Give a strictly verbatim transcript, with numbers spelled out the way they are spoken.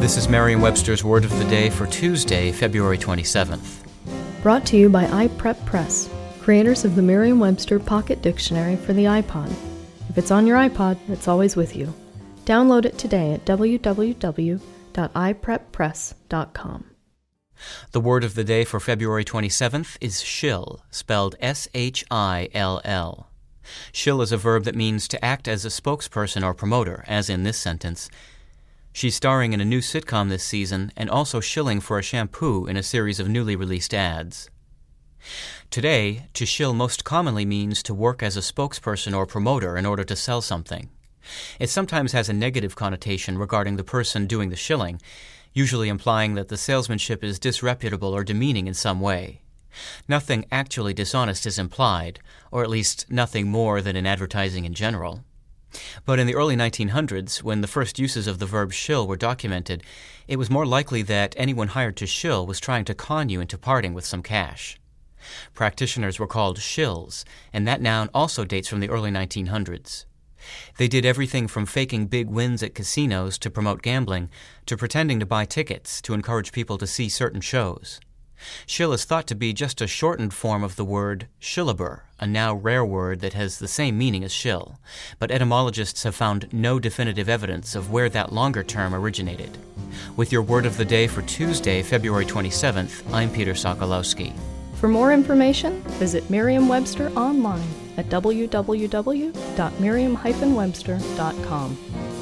This is Merriam-Webster's Word of the Day for Tuesday, February twenty-seventh. Brought to you by iPrep Press, creators of the Merriam-Webster Pocket Dictionary for the iPod. If it's on your iPod, it's always with you. Download it today at w w w dot i prep press dot com. The word of the day for February twenty-seventh is shill, spelled S H I L L. Shill is a verb that means to act as a spokesperson or promoter, as in this sentence. She's starring in a new sitcom this season and also shilling for a shampoo in a series of newly released ads. Today, to shill most commonly means to work as a spokesperson or promoter in order to sell something. It sometimes has a negative connotation regarding the person doing the shilling, usually implying that the salesmanship is disreputable or demeaning in some way. Nothing actually dishonest is implied, or at least nothing more than in advertising in general. But in the early nineteen hundreds, when the first uses of the verb shill were documented, it was more likely that anyone hired to shill was trying to con you into parting with some cash. Practitioners were called shills, and that noun also dates from the early nineteen hundreds. They did everything from faking big wins at casinos to promote gambling, to pretending to buy tickets to encourage people to see certain shows. Shill is thought to be just a shortened form of the word shillaber, a now rare word that has the same meaning as shill, but etymologists have found no definitive evidence of where that longer term originated. With your word of the day for Tuesday, February twenty-seventh, I'm Peter Sokolowski. For more information, visit Merriam-Webster online at w w w dot merriam dash webster dot com.